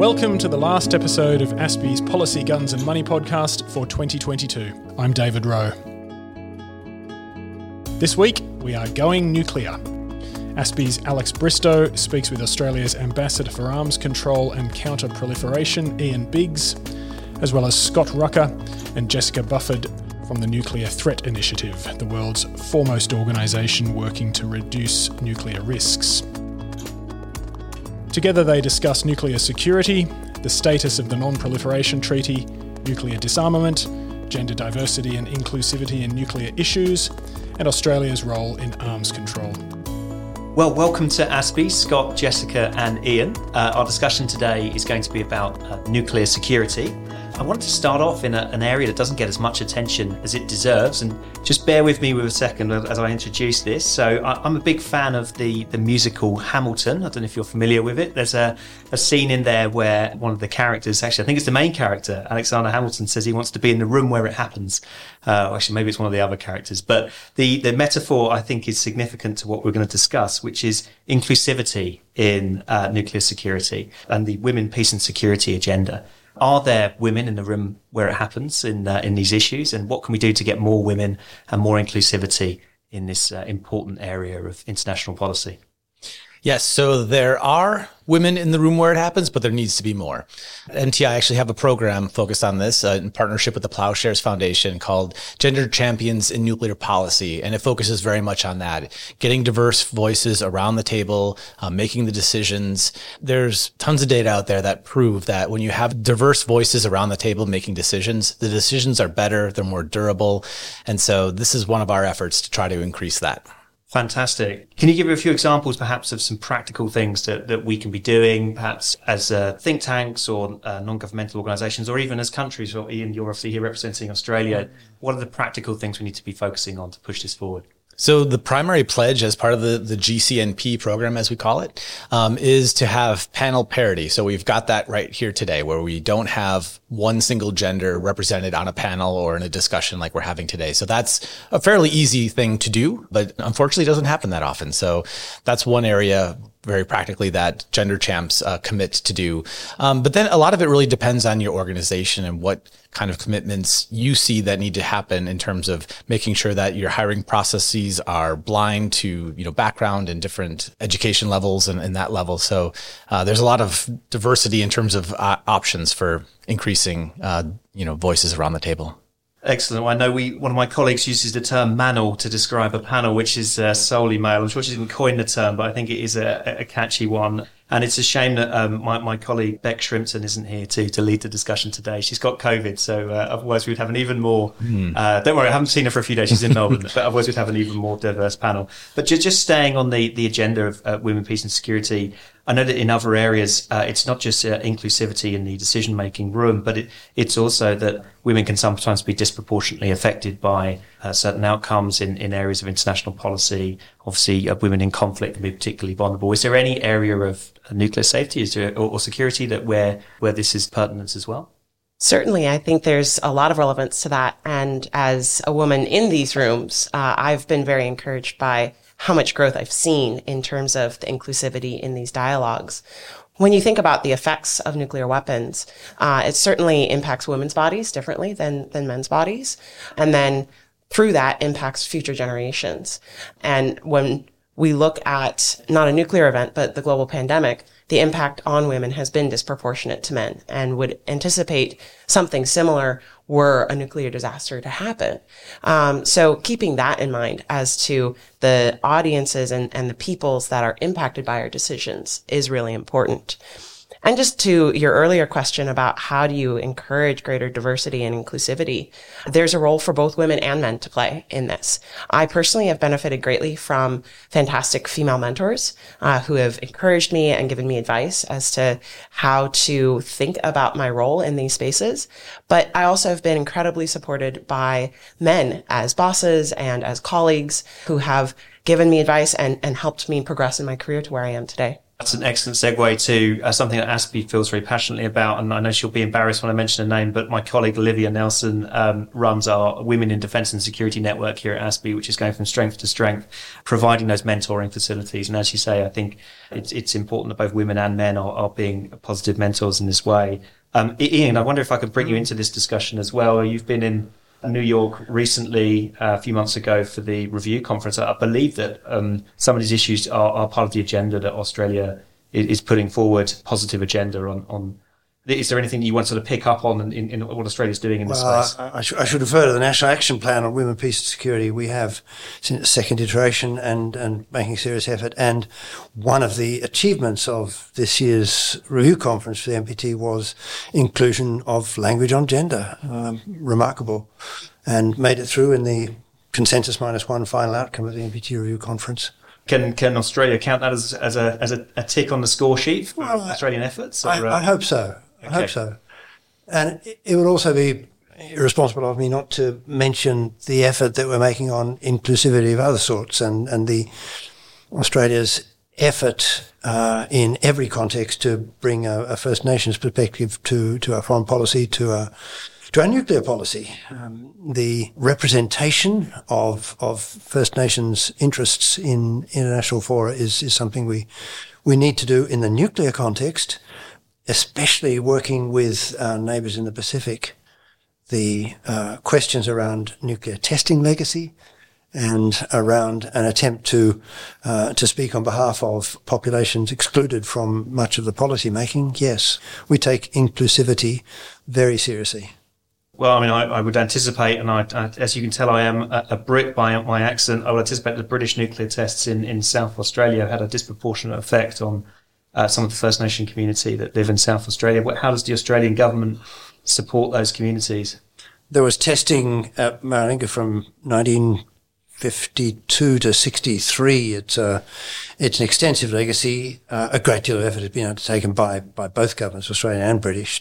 Welcome to the last episode of ASPI's Policy, Guns and Money podcast for 2022. I'm David Rowe. This week, we are going nuclear. ASPI's Alex Bristow speaks with Australia's Ambassador for Arms Control and Counter-Proliferation, Ian Biggs, as well as Scott Rucker and Jessica Buffard from the Nuclear Threat Initiative, the world's foremost organisation working to reduce nuclear risks. Together they discuss nuclear security, the status of the Non-Proliferation Treaty, nuclear disarmament, gender diversity and inclusivity in nuclear issues, and Australia's role in arms control. Well, welcome to ASPI, Scott, Jessica and Ian. Our discussion today is going to be about nuclear security. I wanted to start off in an area that doesn't get as much attention as it deserves, and just bear with me with a second as I introduce this. So I'm a big fan of the musical Hamilton. I don't know if you're familiar with it. There's a scene in there where one of the characters, actually I think it's the main character, Alexander Hamilton, says he wants to be in the room where it happens. Actually, maybe it's one of the other characters. But the metaphor, I think, is significant to what we're going to discuss, which is inclusivity in nuclear security and the Women, Peace and Security agenda. Are there women in the room where it happens in these issues? And what can we do to get more women and more inclusivity in this important area of international policy? Yes, so there are women in the room where it happens, but there needs to be more. NTI actually have a program focused on this in partnership with the Plowshares Foundation called Gender Champions in Nuclear Policy, and it focuses very much on that, getting diverse voices around the table, making the decisions. There's tons of data out there that prove that when you have diverse voices around the table making decisions, the decisions are better, they're more durable, and so this is one of our efforts to try to increase that. Fantastic. Can you give me a few examples, perhaps, of some practical things that we can be doing, perhaps as think tanks or non-governmental organisations, or even as countries? Or Ian, you're obviously here representing Australia. What are the practical things we need to be focusing on to push this forward? So the primary pledge as part of the GCNP program, as we call it, is to have panel parity. So we've got that right here today, where we don't have one single gender represented on a panel or in a discussion like we're having today. So that's a fairly easy thing to do, but unfortunately doesn't happen that often. So that's one area very practically that gender champs commit to do. But then a lot of it really depends on your organization and what kind of commitments you see that need to happen in terms of making sure that your hiring processes are blind to, background and different education levels and that level. So there's a lot of diversity in terms of options for increasing, voices around the table. Excellent. Well, I know one of my colleagues uses the term manel to describe a panel, which is solely male. I'm sure she didn't coin the term, but I think it is a catchy one. And it's a shame that my colleague Beck Shrimpton isn't here to lead the discussion today. She's got COVID, so otherwise we'd have an even more... don't worry, I haven't seen her for a few days. She's in Melbourne, but otherwise we'd have an even more diverse panel. But just staying on the agenda of women, peace and security, I know that in other areas, it's not just inclusivity in the decision-making room, but it's also that women can sometimes be disproportionately affected by certain outcomes in areas of international policy. Obviously, women in conflict can be particularly vulnerable. Is there any area of nuclear safety or security that where this is pertinent as well? Certainly, I think there's a lot of relevance to that. And as a woman in these rooms, I've been very encouraged by how much growth I've seen in terms of the inclusivity in these dialogues. When you think about the effects of nuclear weapons, it certainly impacts women's bodies differently than men's bodies. And then through that impacts future generations. And when we look at not a nuclear event, but the global pandemic, the impact on women has been disproportionate to men, and would anticipate something similar were a nuclear disaster to happen. So keeping that in mind as to the audiences and the peoples that are impacted by our decisions is really important. And just to your earlier question about how do you encourage greater diversity and inclusivity, there's a role for both women and men to play in this. I personally have benefited greatly from fantastic female mentors who have encouraged me and given me advice as to how to think about my role in these spaces. But I also have been incredibly supported by men as bosses and as colleagues who have given me advice and helped me progress in my career to where I am today. That's an excellent segue to something that ASPI feels very passionately about, and I know she'll be embarrassed when I mention her name, but my colleague Olivia Nelson runs our Women in Defence and Security network here at ASPI, which is going from strength to strength, providing those mentoring facilities. And as you say, I think it's important that both women and men are being positive mentors in this way. Ian, I wonder if I could bring you into this discussion as well. You've been in New York recently, a few months ago, for the review conference. I believe that some of these issues are part of the agenda that Australia is putting forward, positive agenda on. Is there anything you want to sort of pick up on in what Australia's doing in this space? I should refer to the National Action Plan on Women, Peace and Security. We have since the second iteration and making serious effort. And one of the achievements of this year's review conference for the NPT was inclusion of language on gender. Remarkable. And made it through in the consensus minus one final outcome of the NPT review conference. Can Australia count that as a tick on the score sheet for Australian efforts? Or, I hope so. Okay. I hope so. And it would also be irresponsible of me not to mention the effort that we're making on inclusivity of other sorts and the Australia's effort in every context to bring a First Nations perspective to our foreign policy, to our nuclear policy. The representation of First Nations interests in international fora is something we need to do in the nuclear context, especially working with our neighbours in the Pacific. The questions around nuclear testing legacy and around an attempt to speak on behalf of populations excluded from much of the policy making. Yes, we take inclusivity very seriously. Well, I mean, I would anticipate, and I, as you can tell, I am a Brit by my accent, I would anticipate the British nuclear tests in South Australia had a disproportionate effect on some of the First Nation community that live in South Australia. How does the Australian government support those communities? There was testing at Maralinga from 1952 to 1963. It's an extensive legacy. A great deal of effort has been undertaken by both governments, Australian and British,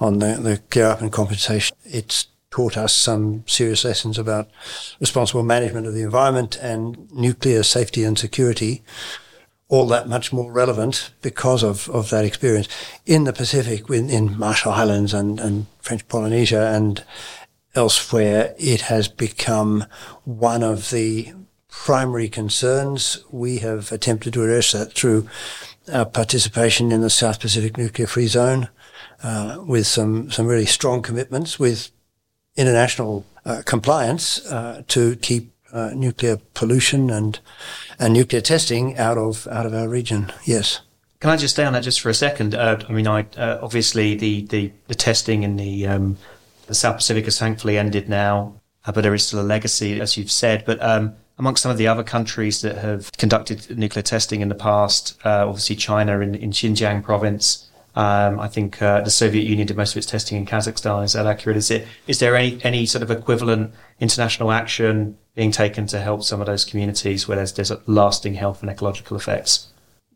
on the clear-up and compensation. It's taught us some serious lessons about responsible management of the environment and nuclear safety and security. All that much more relevant because of that experience. In the Pacific, in Marshall Islands and French Polynesia and elsewhere, it has become one of the primary concerns. We have attempted to address that through our participation in the South Pacific Nuclear Free Zone with some really strong commitments with international compliance to keep nuclear pollution and nuclear testing out of our region. Yes. Can I just stay on that just for a second? I mean, obviously the testing in the South Pacific has thankfully ended now, but there is still a legacy, as you've said. But amongst some of the other countries that have conducted nuclear testing in the past, obviously China in Xinjiang province. I think the Soviet Union did most of its testing in Kazakhstan. Is that accurate? Is there any sort of equivalent international action being taken to help some of those communities where there's lasting health and ecological effects?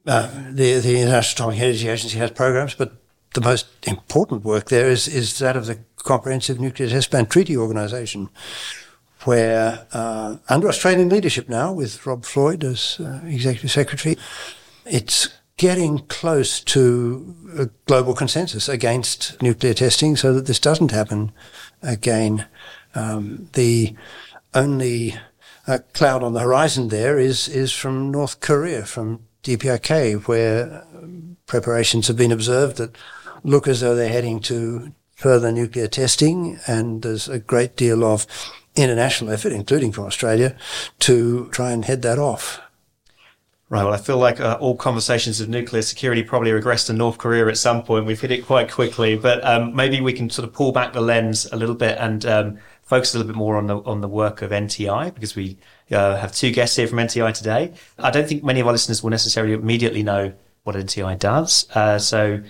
The International Atomic Energy Agency has programs, but the most important work there is that of the Comprehensive Nuclear Test Ban Treaty Organization, where under Australian leadership now, with Rob Floyd as Executive Secretary, it's getting close to a global consensus against nuclear testing so that this doesn't happen again. The only cloud on the horizon there is from North Korea, from DPRK, where preparations have been observed that look as though they're heading to further nuclear testing, and there's a great deal of international effort, including from Australia, to try and head that off. Right, well, I feel like all conversations of nuclear security probably regressed to North Korea at some point. We've hit it quite quickly, but maybe we can sort of pull back the lens a little bit and focus a little bit more on the work of NTI, because we have two guests here from NTI today. I don't think many of our listeners will necessarily immediately know what NTI does. So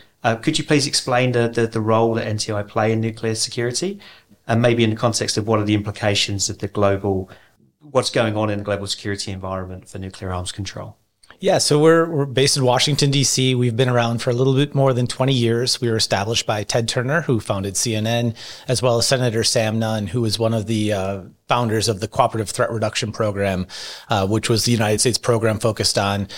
could you please explain the role that NTI play in nuclear security, and maybe in the context of what are the implications of what's going on in the global security environment for nuclear arms control? Yeah, so we're based in Washington, D.C. We've been around for a little bit more than 20 years. We were established by Ted Turner, who founded CNN, as well as Senator Sam Nunn, who was one of the founders of the Cooperative Threat Reduction Program, which was the United States program focused on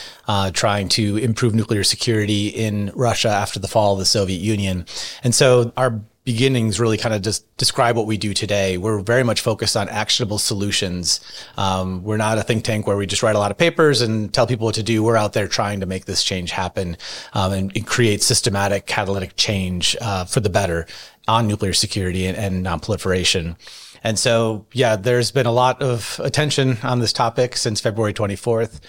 trying to improve nuclear security in Russia after the fall of the Soviet Union. And so our beginnings really kind of just describe what we do today. We're very much focused on actionable solutions. We're not a think tank where we just write a lot of papers and tell people what to do. We're out there trying to make this change happen and create systematic catalytic change for the better on nuclear security and non-proliferation. And so, yeah, there's been a lot of attention on this topic since February 24th.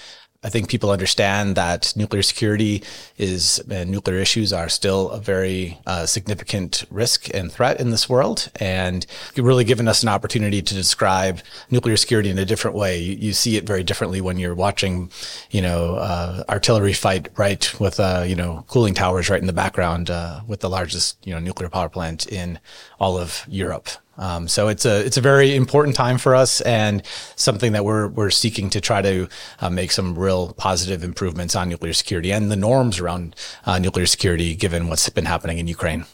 I think people understand that nuclear security is, and nuclear issues are still a very significant risk and threat in this world. And it's really given us an opportunity to describe nuclear security in a different way. You see it very differently when you're watching, artillery fight, right, with, cooling towers right in the background with the largest, nuclear power plant in all of Europe. So it's a very important time for us, and something that we're seeking to try to make some real positive improvements on nuclear security and the norms around nuclear security, given what's been happening in Ukraine.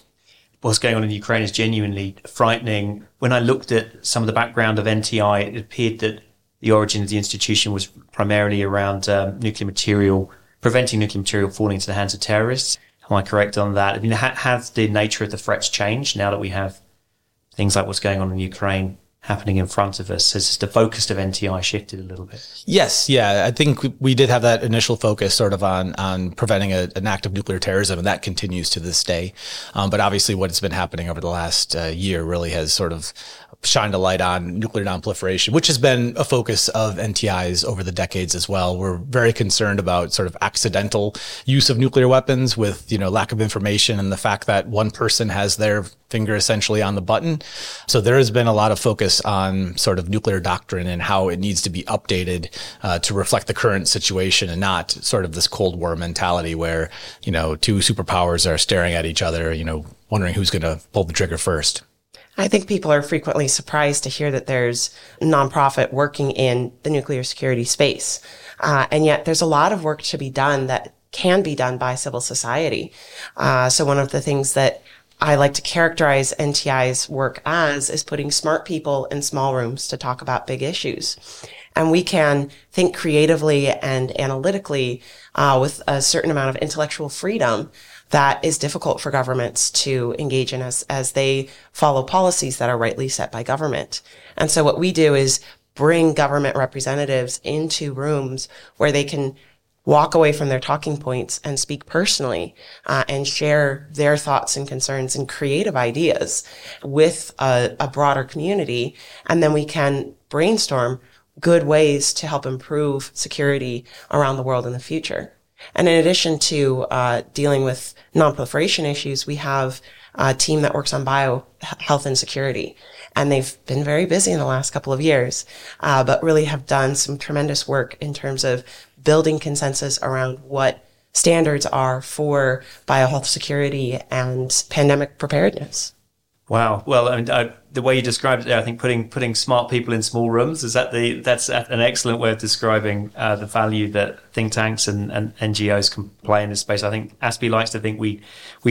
What's going on in Ukraine is genuinely frightening. When I looked at some of the background of NTI, it appeared that the origin of the institution was primarily around nuclear material, preventing nuclear material falling into the hands of terrorists. Am I correct on that? I mean, has the nature of the threats changed now that we have things like what's going on in Ukraine happening in front of us? Has the focus of NTI shifted a little bit? Yes, yeah. I think we did have that initial focus sort of on preventing an act of nuclear terrorism, and that continues to this day. But obviously what's been happening over the last year really has sort of shined a light on nuclear non-proliferation, which has been a focus of NTIs over the decades as well. We're very concerned about sort of accidental use of nuclear weapons with, lack of information and the fact that one person has their finger essentially on the button. So there has been a lot of focus on sort of nuclear doctrine and how it needs to be updated to reflect the current situation and not sort of this Cold War mentality where, two superpowers are staring at each other, wondering who's going to pull the trigger first. I think people are frequently surprised to hear that there's a nonprofit working in the nuclear security space. And yet there's a lot of work to be done that can be done by civil society. So one of the things that I like to characterize NTI's work as is putting smart people in small rooms to talk about big issues. And we can think creatively and analytically with a certain amount of intellectual freedom that is difficult for governments to engage in as they follow policies that are rightly set by government. And so what we do is bring government representatives into rooms where they can walk away from their talking points and speak personally and share their thoughts and concerns and creative ideas with a broader community. And then we can brainstorm good ways to help improve security around the world in the future. And in addition to dealing with non-proliferation issues, we have a team that works on biohealth and security. And they've been very busy in the last couple of years, but really have done some tremendous work in terms of building consensus around what standards are for biohealth security and pandemic preparedness. Wow. Well, I mean, the way you described it there, I think putting smart people in small rooms, that's an excellent way of describing the value that think tanks and NGOs can play in this space. I think ASPI likes to think we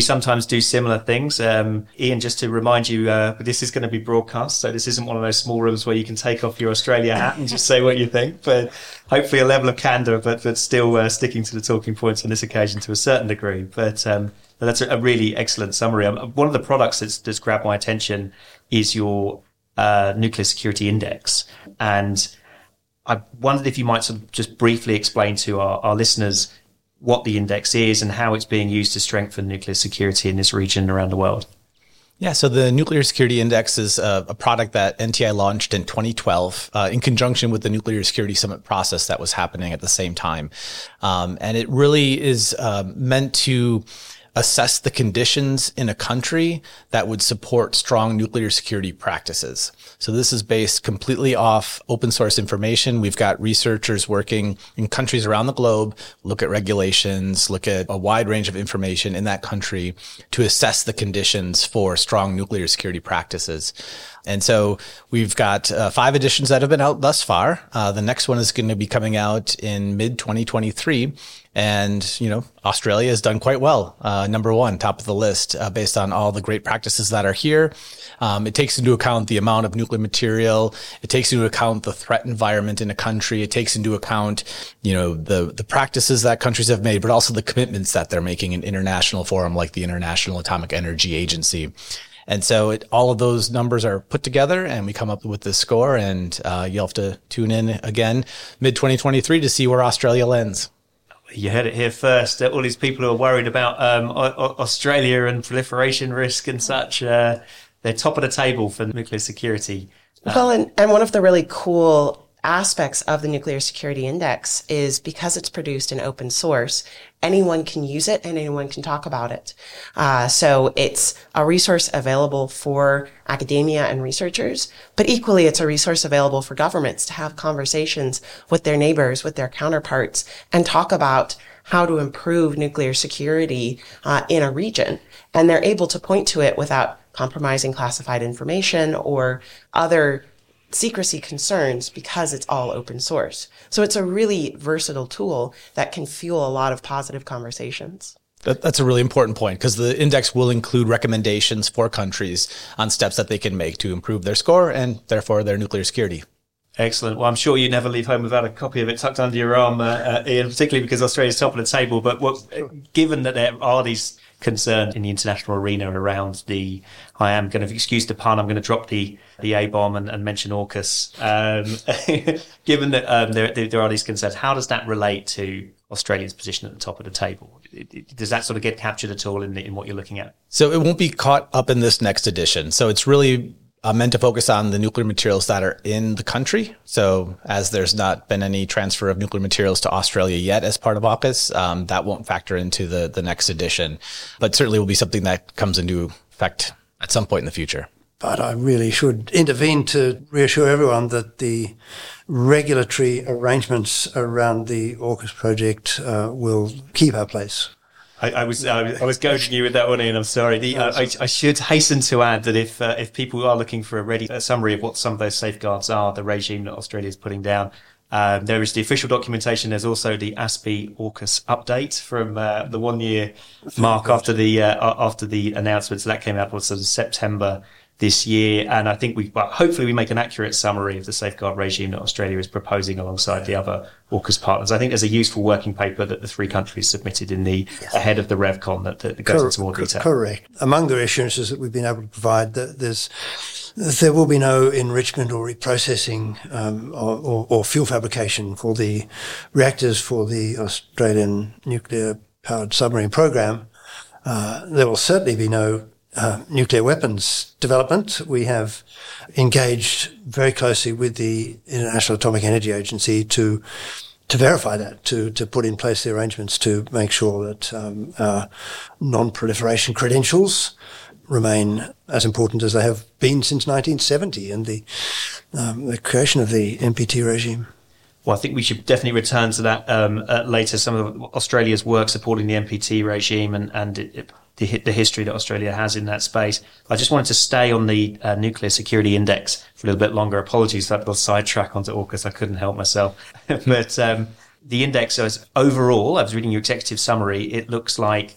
sometimes do similar things. Ian, just to remind you, this is going to be broadcast, so this isn't one of those small rooms where you can take off your Australia hat and just say what you think, but hopefully a level of candor, but still sticking to the talking points on this occasion to a certain degree. But that's a really excellent summary. One of the products that's grabbed my attention is your nuclear security index. And I wondered if you might sort of just briefly explain to our listeners what the index is and how it's being used to strengthen nuclear security in this region and around the world. Yeah, so the Nuclear Security Index is a product that NTI launched in 2012 in conjunction with the Nuclear Security Summit process that was happening at the same time. And it really is meant to assess the conditions in a country that would support strong nuclear security practices. So this is based completely off open source information. We've got researchers working in countries around the globe, look at regulations, look at a wide range of information in that country to assess the conditions for strong nuclear security practices. And so we've got 5 editions that have been out thus far. The next one is going to be coming out in mid-2023. And, you know, Australia has done quite well. Number 1, top of the list, based on all the great practices that are here. It takes into account the amount of nuclear material. It takes into account the threat environment in a country. It takes into account, you know, the practices that countries have made, but also the commitments that they're making in international forum, like the International Atomic Energy Agency. And so all of those numbers are put together and we come up with this score, and you'll have to tune in again mid-2023 to see where Australia lands. You heard it here first. All these people who are worried about Australia and proliferation risk and such, they're top of the table for nuclear security. Well, and one of the really cool aspects of the Nuclear Security Index is because it's produced in open source, anyone can use it and anyone can talk about it. So it's a resource available for academia and researchers, but equally it's a resource available for governments to have conversations with their neighbors, with their counterparts, and talk about how to improve nuclear security in a region. And they're able to point to it without compromising classified information or other secrecy concerns because it's all open source. So it's a really versatile tool that can fuel a lot of positive conversations. That's a really important point, because the index will include recommendations for countries on steps that they can make to improve their score and therefore their nuclear security. Excellent. Well, I'm sure you never leave home without a copy of it tucked under your arm, Ian, particularly because Australia's top of the table. But given that there are these concerned in the international arena around the, I am going to, excuse the pun, I'm going to drop the A-bomb and mention AUKUS. Given that there are these concerns, how does that relate to Australia's position at the top of the table? Does that sort of get captured at all in what you're looking at? So it won't be caught up in this next edition. So it's really meant to focus on the nuclear materials that are in the country. So as there's not been any transfer of nuclear materials to Australia yet as part of AUKUS, that won't factor into the next edition, but certainly will be something that comes into effect at some point in the future. But I really should intervene to reassure everyone that the regulatory arrangements around the AUKUS project will keep our place. I was goading you with that one, Ian. I'm sorry. I should hasten to add that if people are looking for a ready summary of what some of those safeguards are, the regime that Australia is putting down, there is the official documentation. There's also the ASPI AUKUS update from the 1 year mark after the announcement. So that came out also in September this year, and I think hopefully we make an accurate summary of the safeguard regime that Australia is proposing alongside the other AUKUS partners. I think there's a useful working paper that the 3 countries submitted in the ahead of the RevCon that goes into more detail. Correct. Among the assurances that we've been able to provide, that there will be no enrichment or reprocessing or fuel fabrication for the reactors for the Australian nuclear powered submarine program. There will certainly be no nuclear weapons development. We have engaged very closely with the International Atomic Energy Agency to verify that, to put in place the arrangements to make sure that our non-proliferation credentials remain as important as they have been since 1970 and the creation of the NPT regime. Well, I think we should definitely return to that later. Some of Australia's work supporting the NPT regime and the history that Australia has in that space. I just wanted to stay on the Nuclear Security Index for a little bit longer. Apologies for that little sidetrack onto AUKUS. I couldn't help myself. But the index is overall, I was reading your executive summary, it looks like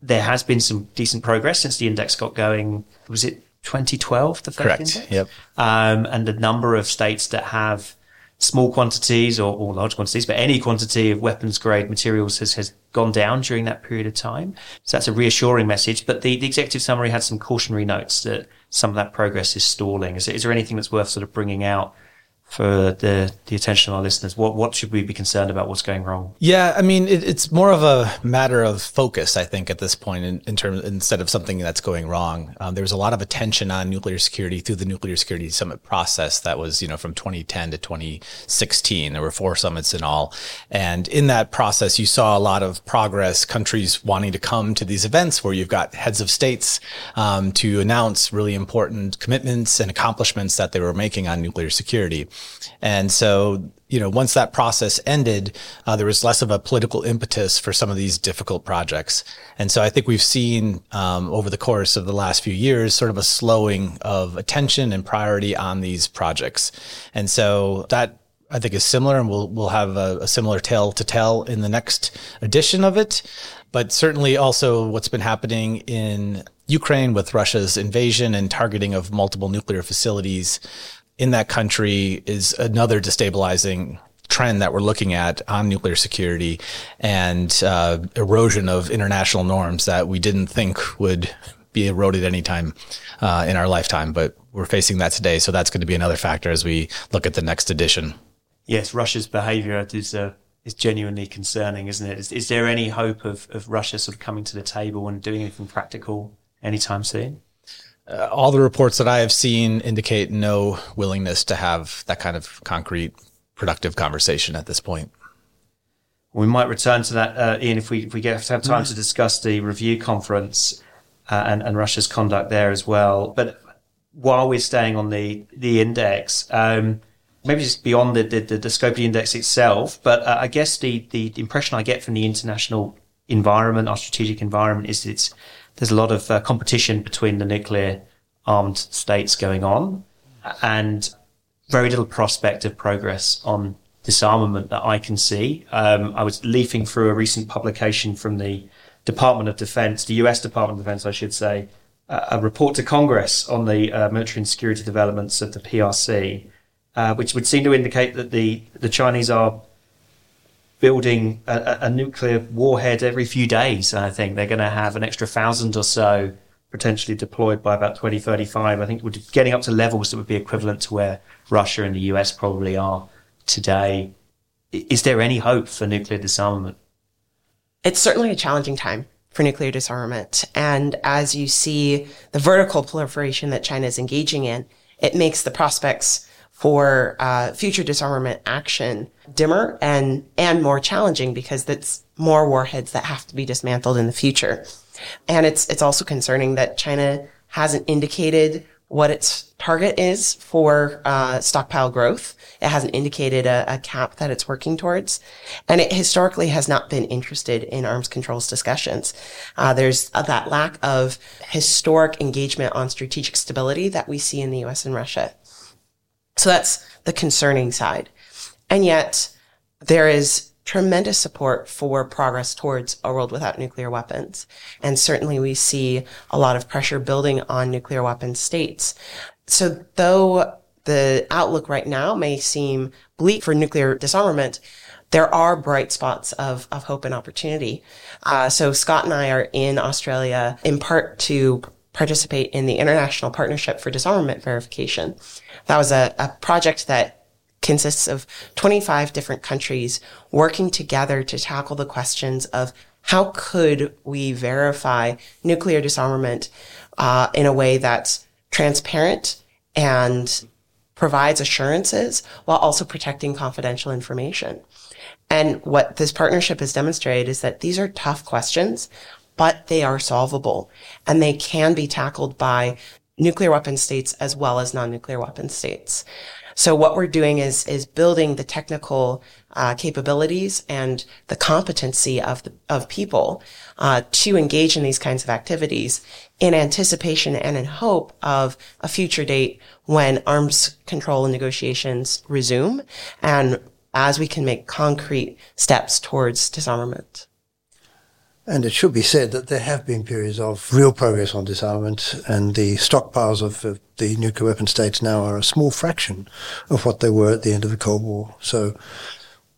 there has been some decent progress since the index got going. Was it 2012, the first index? Correct, yep. And the number of states that have small quantities or large quantities, but any quantity of weapons-grade materials has gone down during that period of time. So that's a reassuring message. But the executive summary had some cautionary notes that some of that progress is stalling. Is there anything that's worth sort of bringing out for the attention of our listeners? What should we be concerned about? What's going wrong? Yeah, I mean, it's more of a matter of focus, I think, at this point, in terms, instead of something that's going wrong. There was a lot of attention on nuclear security through the Nuclear Security Summit process that was, from 2010 to 2016. There were 4 summits in all. And in that process, you saw a lot of progress, countries wanting to come to these events where you've got heads of states to announce really important commitments and accomplishments that they were making on nuclear security. And so, once that process ended, there was less of a political impetus for some of these difficult projects. And so I think we've seen over the course of the last few years sort of a slowing of attention and priority on these projects. And so that, I think, is similar, and we'll have a similar tale to tell in the next edition of it. But certainly also what's been happening in Ukraine with Russia's invasion and targeting of multiple nuclear facilities in that country is another destabilizing trend that we're looking at on nuclear security, and erosion of international norms that we didn't think would be eroded anytime in our lifetime, but we're facing that today. So that's going to be another factor as we look at the next edition. Yes, Russia's behavior is genuinely concerning, isn't it? Is there any hope of Russia sort of coming to the table and doing anything practical anytime soon? All the reports that I have seen indicate no willingness to have that kind of concrete, productive conversation at this point. We might return to that, Ian, if we get to have time to discuss the review conference and Russia's conduct there as well. But while we're staying on the index, maybe just beyond the scope of the index itself, but I guess the impression I get from the international environment, our strategic environment, is there's a lot of competition between the nuclear armed states going on, and very little prospect of progress on disarmament that I can see. I was leafing through a recent publication from the Department of Defense, the US Department of Defense, I should say, a report to Congress on the military and security developments of the PRC, which would seem to indicate that the Chinese are building a nuclear warhead every few days. And I think they're going to have an extra 1,000 or so potentially deployed by about 2035. I think we're getting up to levels that would be equivalent to where Russia and the US probably are today. Is there any hope for nuclear disarmament? It's certainly a challenging time for nuclear disarmament. And as you see the vertical proliferation that China is engaging in, it makes the prospects for future disarmament action dimmer and more challenging, because that's more warheads that have to be dismantled in the future. And it's also concerning that China hasn't indicated what its target is for stockpile growth. It hasn't indicated a cap that it's working towards. And it historically has not been interested in arms controls discussions. There's that lack of historic engagement on strategic stability that we see in the US and Russia. So that's the concerning side. And yet there is tremendous support for progress towards a world without nuclear weapons. And certainly we see a lot of pressure building on nuclear weapons states. So though the outlook right now may seem bleak for nuclear disarmament, there are bright spots of hope and opportunity. So Scott and I are in Australia in part to participate in the International Partnership for Disarmament Verification. That was a project that consists of 25 different countries working together to tackle the questions of how could we verify nuclear disarmament in a way that's transparent and provides assurances while also protecting confidential information. And what this partnership has demonstrated is that these are tough questions, but they are solvable, and they can be tackled by nuclear weapon states as well as non-nuclear weapon states. So what we're doing is building the technical capabilities and the competency of people to engage in these kinds of activities in anticipation and in hope of a future date when arms control and negotiations resume, and as we can make concrete steps towards disarmament. And it should be said that there have been periods of real progress on disarmament, and the stockpiles of the nuclear weapon states now are a small fraction of what they were at the end of the Cold War. So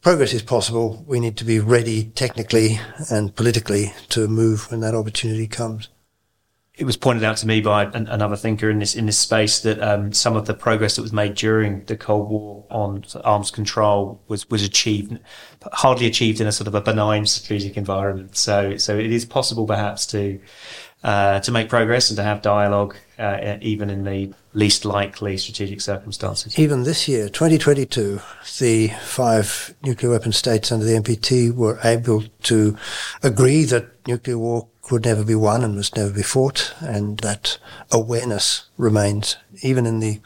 progress is possible. We need to be ready technically and politically to move when that opportunity comes. It was pointed out to me by another thinker in this space that some of the progress that was made during the Cold War on arms control was achieved, hardly achieved in a sort of a benign strategic environment. So it is possible perhaps to make progress and to have dialogue even in the least likely strategic circumstances. Even this year, 2022, the 5 nuclear weapon states under the NPT were able to agree that nuclear war would never be won and must never be fought, and that awareness remains, even in the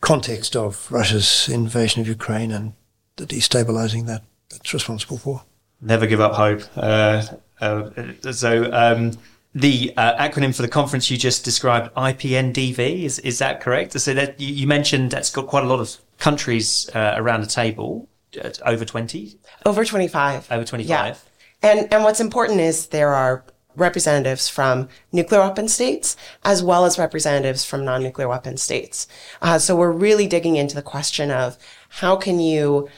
context of Russia's invasion of Ukraine and the destabilizing that it's responsible for. Never give up hope. The acronym for the conference you just described, IPNDV, is that correct? So that you mentioned that's got quite a lot of countries around the table, over 20? Over 25. Over 25. Yeah. And what's important is there are representatives from nuclear weapon states as well as representatives from non-nuclear weapon states. So we're really digging into the question of how can you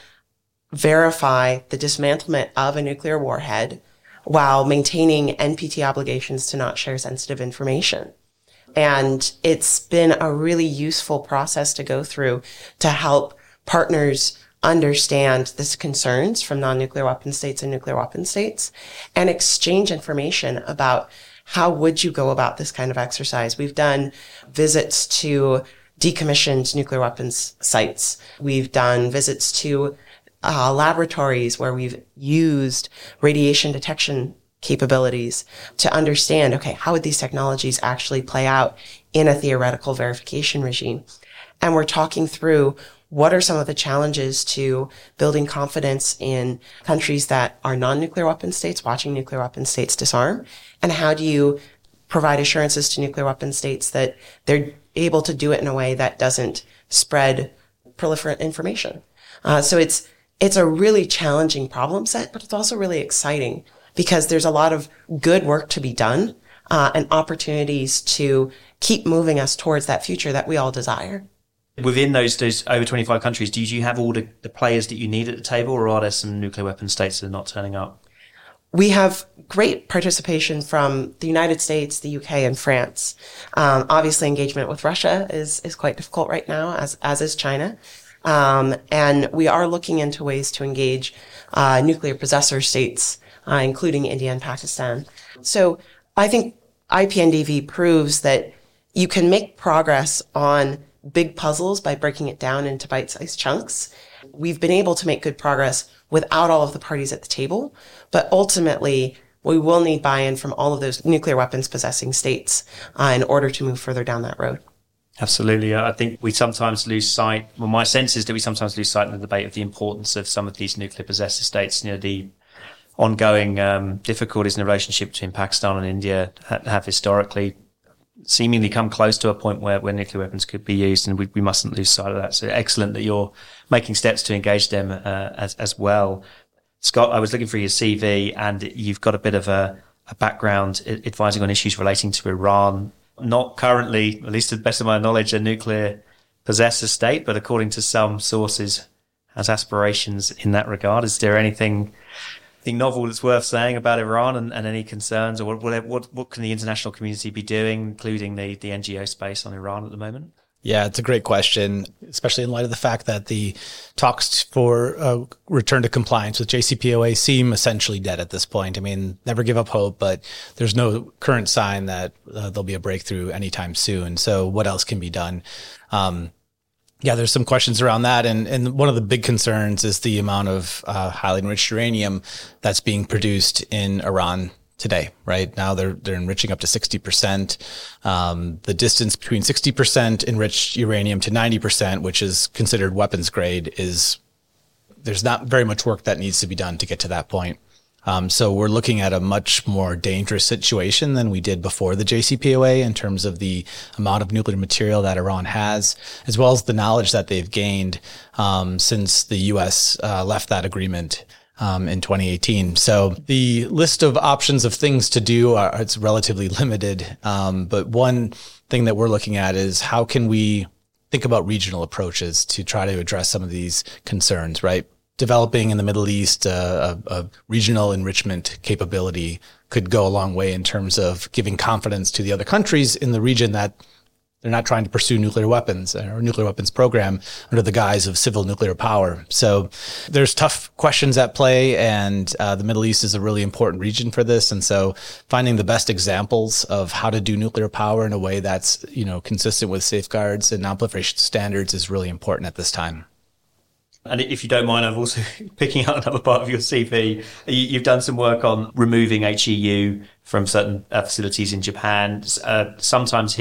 verify the dismantlement of a nuclear warhead while maintaining NPT obligations to not share sensitive information. And it's been a really useful process to go through to help partners understand these concerns from non-nuclear weapon states and nuclear weapon states and exchange information about how would you go about this kind of exercise. We've done visits to decommissioned nuclear weapons sites. We've done visits to laboratories where we've used radiation detection capabilities to understand, okay, how would these technologies actually play out in a theoretical verification regime? And we're talking through what are some of the challenges to building confidence in countries that are non-nuclear weapon states, watching nuclear weapon states disarm, and how do you provide assurances to nuclear weapon states that they're able to do it in a way that doesn't spread proliferant information. So it's a really challenging problem set, but it's also really exciting because there's a lot of good work to be done and opportunities to keep moving us towards that future that we all desire. Within those over 25 countries, do you have all the players that you need at the table, or are there some nuclear weapon states that are not turning up? We have great participation from the United States, the UK, and France. Obviously, engagement with Russia is quite difficult right now, as is China. And we are looking into ways to engage nuclear possessor states, including India and Pakistan. So I think IPNDV proves that you can make progress on big puzzles by breaking it down into bite-sized chunks. We've been able to make good progress without all of the parties at the table, but ultimately we will need buy-in from all of those nuclear weapons possessing states in order to move further down that road. Absolutely. I think we sometimes lose sight. Well, my sense is that we sometimes lose sight in the debate of the importance of some of these nuclear possessor states. You know, the ongoing difficulties in the relationship between Pakistan and India have historically seemingly come close to a point where nuclear weapons could be used, and we mustn't lose sight of that. So excellent that you're making steps to engage them as well. Scott, I was looking through your CV, and you've got a bit of a background advising on issues relating to Iran. Not currently, at least to the best of my knowledge, a nuclear possessor state, but according to some sources, has aspirations in that regard. Is there anything novel that's worth saying about Iran and any concerns, or what can the international community be doing, including the NGO space, on Iran at the moment? Yeah, it's a great question, especially in light of the fact that the talks for return to compliance with JCPOA seem essentially dead at this point. I mean, never give up hope, but there's no current sign that there'll be a breakthrough anytime soon. So what else can be done? Yeah, there's some questions around that. And one of the big concerns is the amount of highly enriched uranium that's being produced in Iran today. Right now they're enriching up to 60%. The distance between 60% enriched uranium to 90%, which is considered weapons grade, there's not very much work that needs to be done to get to that point. So we're looking at a much more dangerous situation than we did before the JCPOA in terms of the amount of nuclear material that Iran has, as well as the knowledge that they've gained since the U.S. left that agreement in 2018. So the list of options of things to do it's relatively limited. But one thing that we're looking at is how can we think about regional approaches to try to address some of these concerns, right? developing in the Middle East a regional enrichment capability could go a long way in terms of giving confidence to the other countries in the region that they're not trying to pursue nuclear weapons or nuclear weapons program under the guise of civil nuclear power. So there's tough questions at play, and the Middle East is a really important region for this. And so finding the best examples of how to do nuclear power in a way that's, you know, consistent with safeguards and non-proliferation standards is really important at this time. And if you don't mind, I'm also picking out another part of your CV. You've done some work on removing HEU from certain facilities in Japan. Sometimes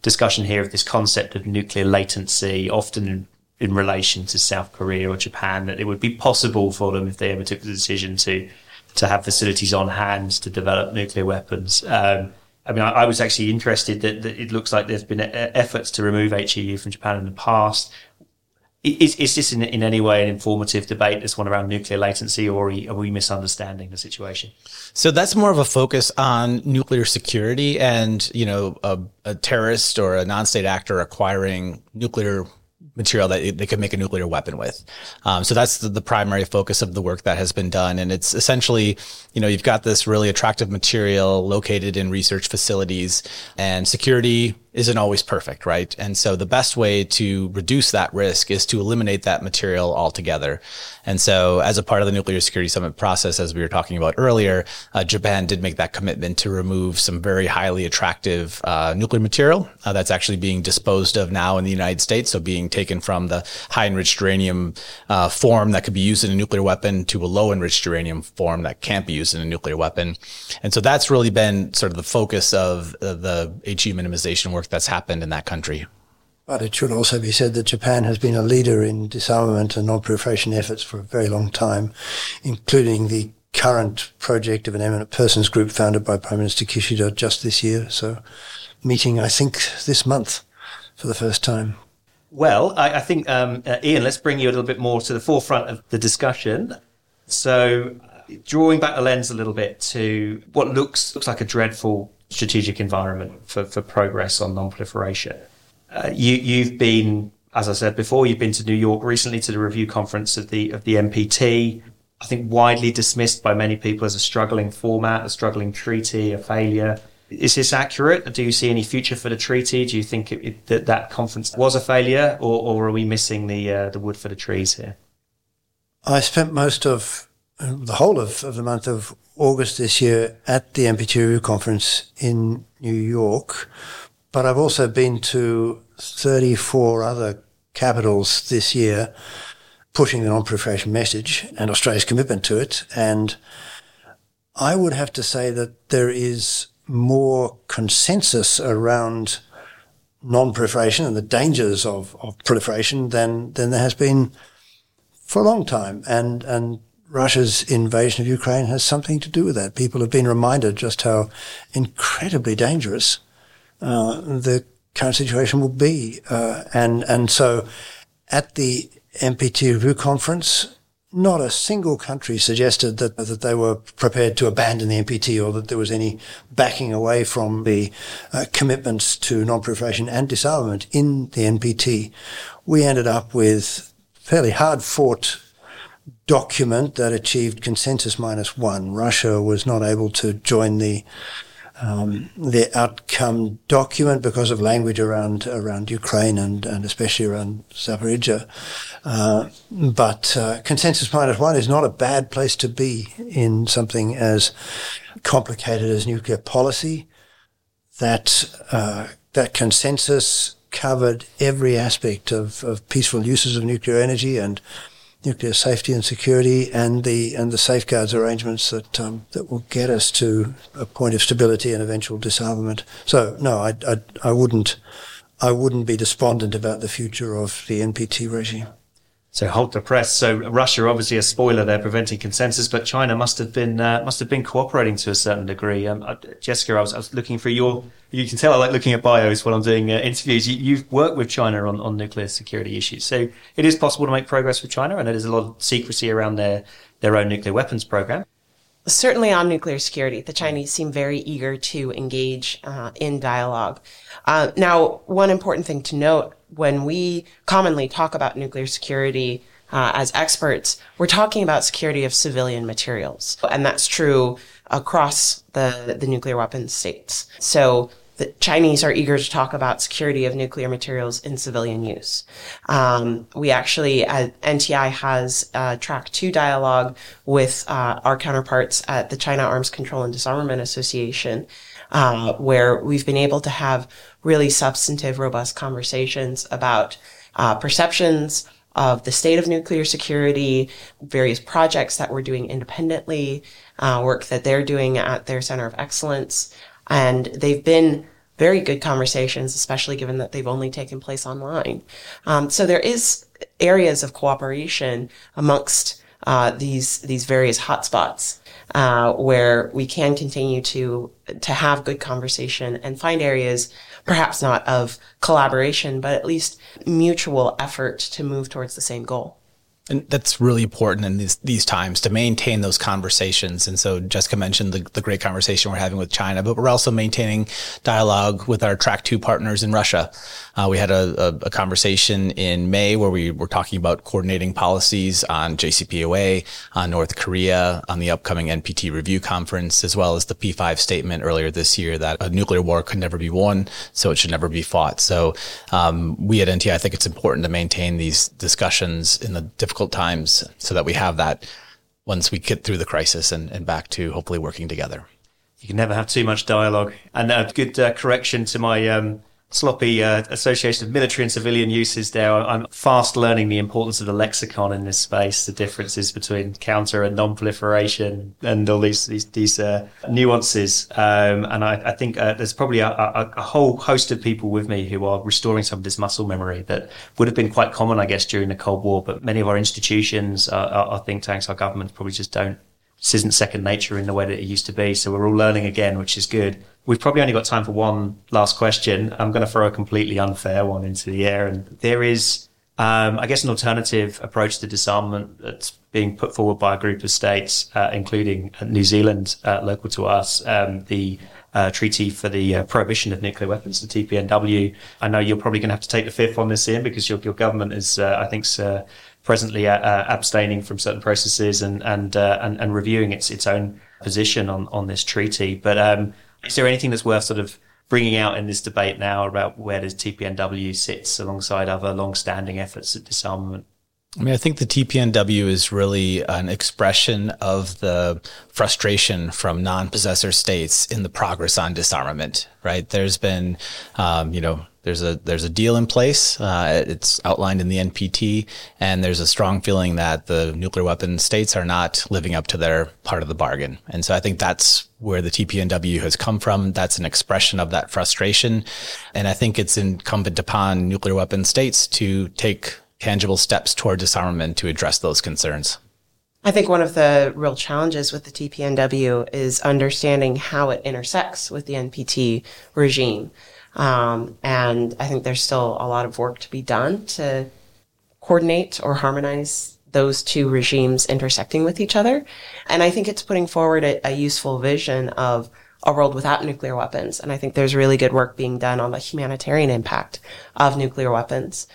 discussion here of this concept of nuclear latency, often in relation to South Korea or Japan, that it would be possible for them if they ever took the decision to have facilities on hand to develop nuclear weapons. I was actually interested that it looks like there's been efforts to remove HEU from Japan in the past. Is this in any way an informative debate, this one around nuclear latency, or are we misunderstanding the situation? So that's more of a focus on nuclear security and, you know, a terrorist or a non-state actor acquiring nuclear material that they could make a nuclear weapon with. So that's the primary focus of the work that has been done. And it's essentially, you know, you've got this really attractive material located in research facilities, and security isn't always perfect, right? And so the best way to reduce that risk is to eliminate that material altogether. And so as a part of the Nuclear Security Summit process, as we were talking about earlier, Japan did make that commitment to remove some very highly attractive nuclear material that's actually being disposed of now in the United States. So being taken from the high enriched uranium form that could be used in a nuclear weapon to a low enriched uranium form that can't be used in a nuclear weapon. And so that's really been sort of the focus of the HEU minimization work that's happened in that country. But it should also be said that Japan has been a leader in disarmament and non-proliferation efforts for a very long time, including the current project of an eminent persons group founded by Prime Minister Kishida just this year. So meeting, I think, this month for the first time. Well, I think, Ian, let's bring you a little bit more to the forefront of the discussion. So drawing back the lens a little bit to what looks like a dreadful strategic environment for progress on non-proliferation. You've been, as I said before, you've been to New York recently to the review conference of the NPT. I think widely dismissed by many people as a struggling format, a struggling treaty, a failure. Is this accurate? Do you see any future for the treaty? Do you think that conference was a failure, or are we missing the wood for the trees here? I spent most of the whole of the month of August this year at the NPT Review Conference in New York, but I've also been to 34 other capitals this year pushing the non-proliferation message and Australia's commitment to it. And I would have to say that there is more consensus around non-proliferation and the dangers of proliferation than there has been for a long time. And Russia's invasion of Ukraine has something to do with that. People have been reminded just how incredibly dangerous the current situation will be. And so at the NPT Review Conference, not a single country suggested that they were prepared to abandon the NPT or that there was any backing away from the commitments to non-proliferation and disarmament in the NPT. We ended up with fairly hard-fought document that achieved consensus minus one. Russia was not able to join the outcome document because of language around Ukraine and especially around Zaporizhia. But consensus minus one is not a bad place to be in something as complicated as nuclear policy. That consensus covered every aspect of peaceful uses of nuclear energy and nuclear safety and security, and the safeguards arrangements that will get us to a point of stability and eventual disarmament. So no, I wouldn't be despondent about the future of the NPT regime. So hold the press. So Russia, obviously a spoiler there, preventing consensus, but China must have been cooperating to a certain degree. Jessica, I was looking for your. You can tell I like looking at bios while I'm doing interviews. You've worked with China on nuclear security issues. So it is possible to make progress with China, and there's a lot of secrecy around their own nuclear weapons program. Certainly on nuclear security, the Chinese seem very eager to engage in dialogue. Now, one important thing to note, when we commonly talk about nuclear security as experts, we're talking about security of civilian materials. And that's true across the nuclear weapons states. So the Chinese are eager to talk about security of nuclear materials in civilian use. We actually, NTI has a Track 2 dialogue with our counterparts at the China Arms Control and Disarmament Association, where we've been able to have really substantive, robust conversations about perceptions of the state of nuclear security, various projects that we're doing independently, work that they're doing at their Center of Excellence. And they've been very good conversations, especially given that they've only taken place online. So there is areas of cooperation amongst these various hotspots where we can continue to have good conversation and find areas, perhaps not of collaboration, but at least mutual effort to move towards the same goal. And that's really important in these times to maintain those conversations. And so Jessica mentioned the great conversation we're having with China, but we're also maintaining dialogue with our Track 2 partners in Russia. We had a conversation in May where we were talking about coordinating policies on JCPOA, on North Korea, on the upcoming NPT review conference, as well as the P5 statement earlier this year that a nuclear war could never be won, so it should never be fought. So we at NTI think it's important to maintain these discussions in the different times so that we have that once we get through the crisis and back to hopefully working together. You can never have too much dialogue. And a good correction to my sloppy association of military and civilian uses there. I'm fast learning the importance of the lexicon in this space, the differences between counter and non-proliferation and all these nuances. And I think there's probably a whole host of people with me who are restoring some of this muscle memory that would have been quite common, I guess, during the Cold War. But many of our institutions, our think tanks, our governments probably just don't. This isn't second nature in the way that it used to be. So we're all learning again, which is good. We've probably only got time for one last question. I'm going to throw a completely unfair one into the air. And there is, I guess, an alternative approach to disarmament that's being put forward by a group of states, including New Zealand, local to us, the Treaty for the Prohibition of Nuclear Weapons, the TPNW. I know you're probably going to have to take the fifth on this, Ian, because your government is, I think, presently abstaining from certain processes and reviewing its own position on this treaty. But is there anything that's worth sort of bringing out in this debate now about where this TPNW sits alongside other long-standing efforts at disarmament? I mean, I think the TPNW is really an expression of the frustration from non-possessor states in the progress on disarmament, right? There's been, there's a deal in place. It's outlined in the NPT, and there's a strong feeling that the nuclear weapon states are not living up to their part of the bargain. And so I think that's where the TPNW has come from. That's an expression of that frustration. And I think it's incumbent upon nuclear weapon states to take tangible steps toward disarmament to address those concerns. I think one of the real challenges with the TPNW is understanding how it intersects with the NPT regime. And I think there's still a lot of work to be done to coordinate or harmonize those two regimes intersecting with each other. And I think it's putting forward a useful vision of a world without nuclear weapons. And I think there's really good work being done on the humanitarian impact of nuclear weapons.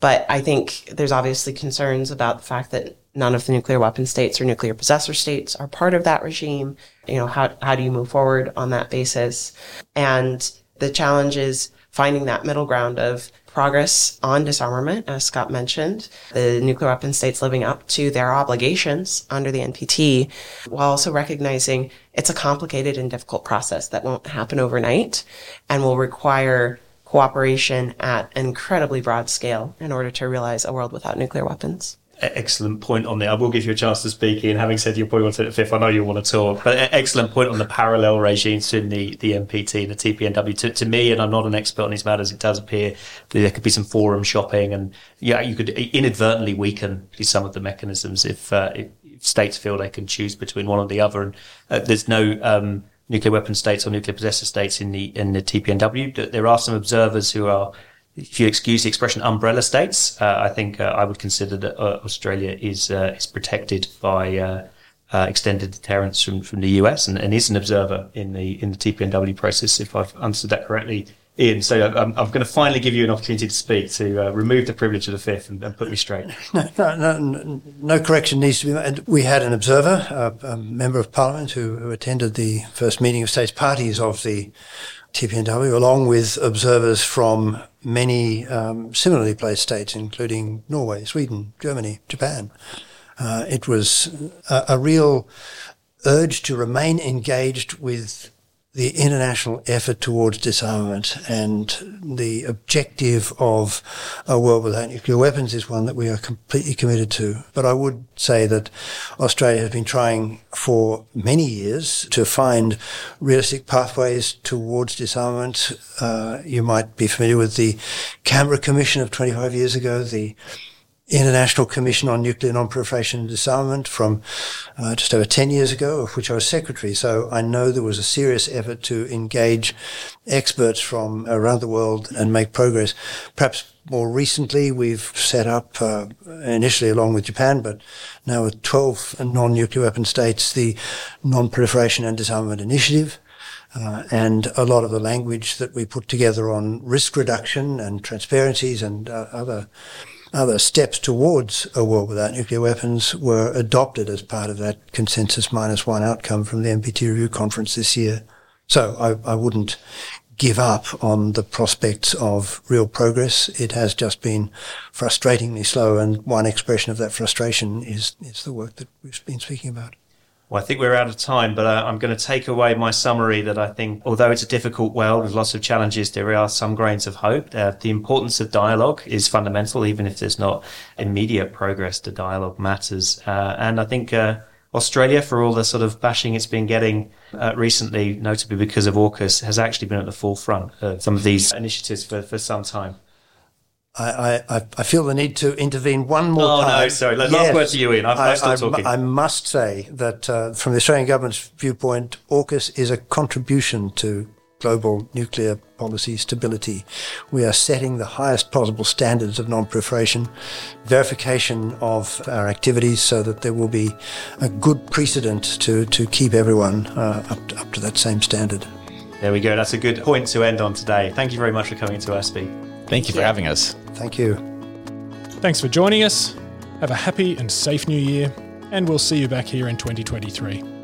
But I think there's obviously concerns about the fact that none of the nuclear weapon states or nuclear possessor states are part of that regime. You know, how do you move forward on that basis? And the challenge is finding that middle ground of progress on disarmament, as Scott mentioned, the nuclear weapon states living up to their obligations under the NPT, while also recognizing it's a complicated and difficult process that won't happen overnight and will require cooperation at an incredibly broad scale in order to realize a world without nuclear weapons. Excellent point on there. I will give you a chance to speak, Ian. Having said you probably want to take the fifth, I know you want to talk, but excellent point on the parallel regimes to the NPT and the TPNW. To me, and I'm not an expert on these matters, it does appear that there could be some forum shopping, and yeah, you could inadvertently weaken some of the mechanisms if states feel they can choose between one or the other. And there's no nuclear weapon states or nuclear possessor states in the TPNW. There are some observers who are, if you excuse the expression, umbrella states. I think I would consider that Australia is protected by extended deterrence from the US and is an observer in the TPNW process, if I've understood that correctly. Ian, so I'm going to finally give you an opportunity to speak, to remove the privilege of the fifth and put me straight. No correction needs to be made. We had an observer, a member of parliament who attended the first meeting of states parties of the TPNW, along with observers from many similarly placed states, including Norway, Sweden, Germany, Japan. It was a real urge to remain engaged with the international effort towards disarmament, and the objective of a world without nuclear weapons is one that we are completely committed to. But I would say that Australia has been trying for many years to find realistic pathways towards disarmament. You might be familiar with the Canberra Commission of 25 years ago, the International Commission on Nuclear Non-Proliferation and Disarmament from just over 10 years ago, of which I was secretary. So I know there was a serious effort to engage experts from around the world and make progress. Perhaps more recently, we've set up, initially along with Japan, but now with 12 non-nuclear weapon states, the Non-Proliferation and Disarmament Initiative. And a lot of the language that we put together on risk reduction and transparencies and other steps towards a world without nuclear weapons were adopted as part of that consensus minus one outcome from the NPT review conference this year. So I wouldn't give up on the prospects of real progress. It has just been frustratingly slow, and one expression of that frustration is the work that we've been speaking about. Well, I think we're out of time, but I'm going to take away my summary that I think, although it's a difficult world with lots of challenges, there are some grains of hope. The importance of dialogue is fundamental, even if there's not immediate progress to dialogue matters. And I think Australia, for all the sort of bashing it's been getting recently, notably because of AUKUS, has actually been at the forefront of some of these initiatives for some time. I feel the need to intervene one more time. Oh, no, sorry. Last word to you, Ian. I'm still talking. I must say that from the Australian government's viewpoint, AUKUS is a contribution to global nuclear policy stability. We are setting the highest possible standards of non-proliferation, verification of our activities so that there will be a good precedent to keep everyone up to that same standard. There we go. That's a good point to end on today. Thank you very much for coming to ASPI. Thank you for having us. Thank you. Thanks for joining us. Have a happy and safe new year, and we'll see you back here in 2023.